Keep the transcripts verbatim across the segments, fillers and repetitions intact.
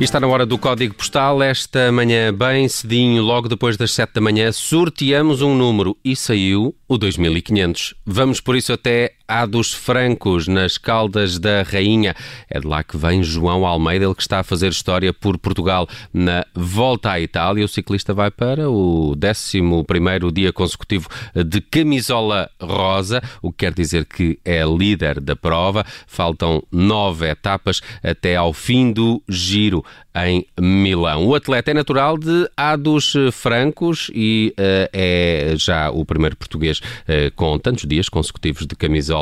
E está na hora do Código Postal. Esta manhã, bem cedinho, logo depois das sete da manhã, sorteamos um número e saiu o dois mil e quinhentos. Vamos por isso até A dos Francos, nas Caldas da Rainha. É de lá que vem João Almeida, ele que está a fazer história por Portugal na Volta à Itália. O ciclista vai para o décimo primeiro dia consecutivo de camisola rosa, o que quer dizer que é líder da prova. Faltam nove etapas até ao fim do Giro, em Milão. O atleta é natural de A dos Francos e uh, é já o primeiro português uh, com tantos dias consecutivos de camisola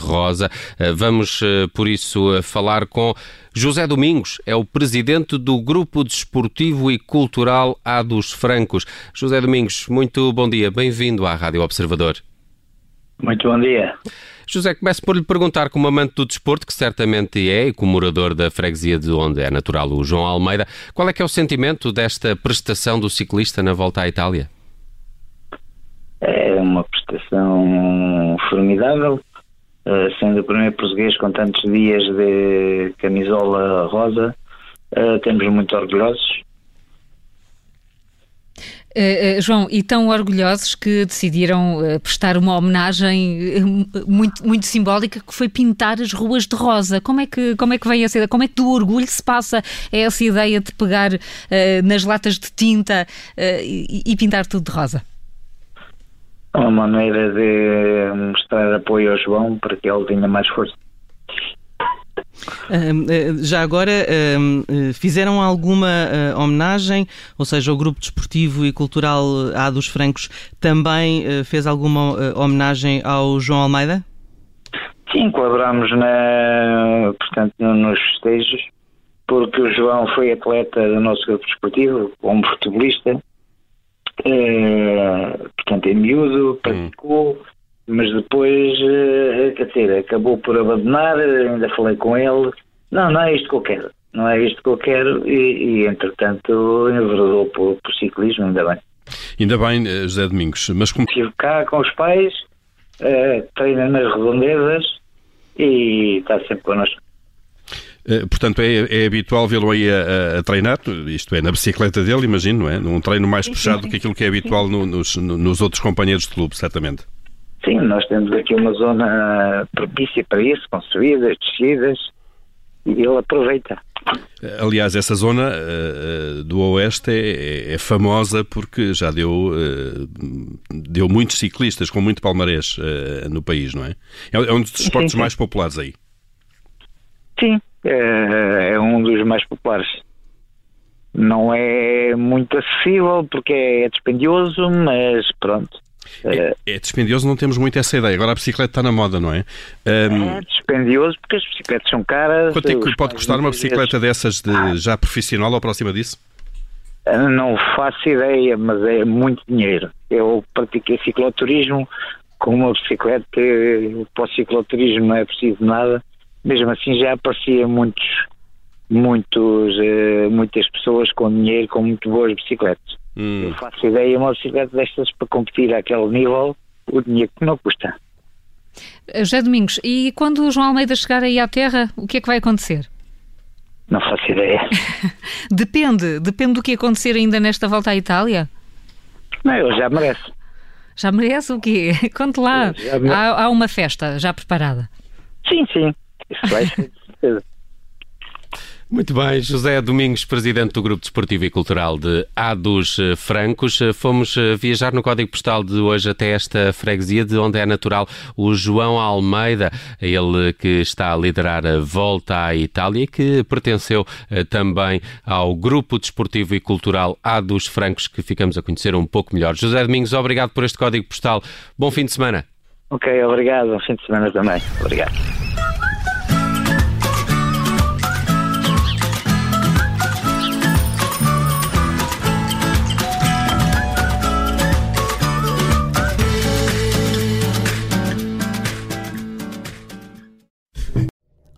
rosa. Vamos, por isso, falar com José Domingos, é o presidente do Grupo Desportivo e Cultural A dos Francos. José Domingos, muito bom dia, bem-vindo à Rádio Observador. Muito bom dia. José, começo por lhe perguntar, como amante do desporto, que certamente é, e como morador da freguesia de onde é natural o João Almeida, qual é que é o sentimento desta prestação do ciclista na Volta à Itália? É uma prestação formidável, sendo o primeiro português com tantos dias de camisola rosa, estamos muito orgulhosos. Uh, uh, João, e tão orgulhosos que decidiram uh, prestar uma homenagem muito, muito simbólica, que foi pintar as ruas de rosa. Como é que, como é que vem essa ideia? Como é que do orgulho se passa essa ideia de pegar uh, nas latas de tinta uh, e, e pintar tudo de rosa? É uma maneira de mostrar apoio ao João para que ele tenha mais força. Um, já agora, um, fizeram alguma uh, homenagem? Ou seja, o Grupo Desportivo e Cultural A dos Francos também uh, fez alguma uh, homenagem ao João Almeida? Sim, colaborámos na, portanto, nos festejos, porque o João foi atleta do nosso grupo desportivo, como futebolista. É, portanto, é miúdo, praticou, hum. mas depois, quer dizer, acabou por abandonar. Ainda falei com ele: não, não é isto que eu quero, não é isto que eu quero, e, e entretanto enveredou por, por ciclismo, ainda bem. Ainda bem, José Domingos, mas como... Estive cá com os pais, uh, treina nas redondezas e está sempre connosco. Portanto, é, é habitual vê-lo aí a, a, a treinar, isto é, na bicicleta dele, imagino, não é? Um treino mais puxado do que aquilo que é habitual no, nos, nos outros companheiros de clube, certamente. Sim, nós temos aqui uma zona propícia para isso, construídas, descidas, e ele aproveita. Aliás, essa zona uh, do Oeste é, é famosa porque já deu, uh, deu muitos ciclistas com muito palmarés uh, no país, não é? É um dos esportes sim, sim. mais populares aí. Sim. É um dos mais populares. Não é muito acessível porque é dispendioso, mas pronto. É, é dispendioso, não temos muito essa ideia. Agora a bicicleta está na moda, não é? Um... É dispendioso porque as bicicletas são caras. Quanto é que pode custar uma bicicleta dessas de já profissional ou próxima disso? Não faço ideia, mas é muito dinheiro. Eu pratiquei cicloturismo com uma bicicleta. Para o cicloturismo não é preciso nada. Mesmo assim já aparecia muitos, muitos, muitas pessoas com dinheiro, com muito boas bicicletas. Hum. Eu faço ideia, uma bicicleta destas para competir àquele nível, o dinheiro que não custa. José Domingos, e quando o João Almeida chegar aí à terra, o que é que vai acontecer? Não faço ideia. depende, depende do que acontecer ainda nesta Volta à Itália? Não, ele já merece. Já merece o quê? Conte lá, há, há uma festa já preparada. Sim, sim. Muito bem, José Domingos, presidente do Grupo Desportivo e Cultural de A dos Francos. Fomos viajar no Código Postal de hoje até esta freguesia de onde é natural o João Almeida, ele que está a liderar a Volta à Itália e que pertenceu também ao Grupo Desportivo e Cultural A dos Francos, que ficamos a conhecer um pouco melhor. José Domingos, obrigado por este Código Postal. Bom fim de semana. Ok, obrigado. Bom fim de semana também. Obrigado.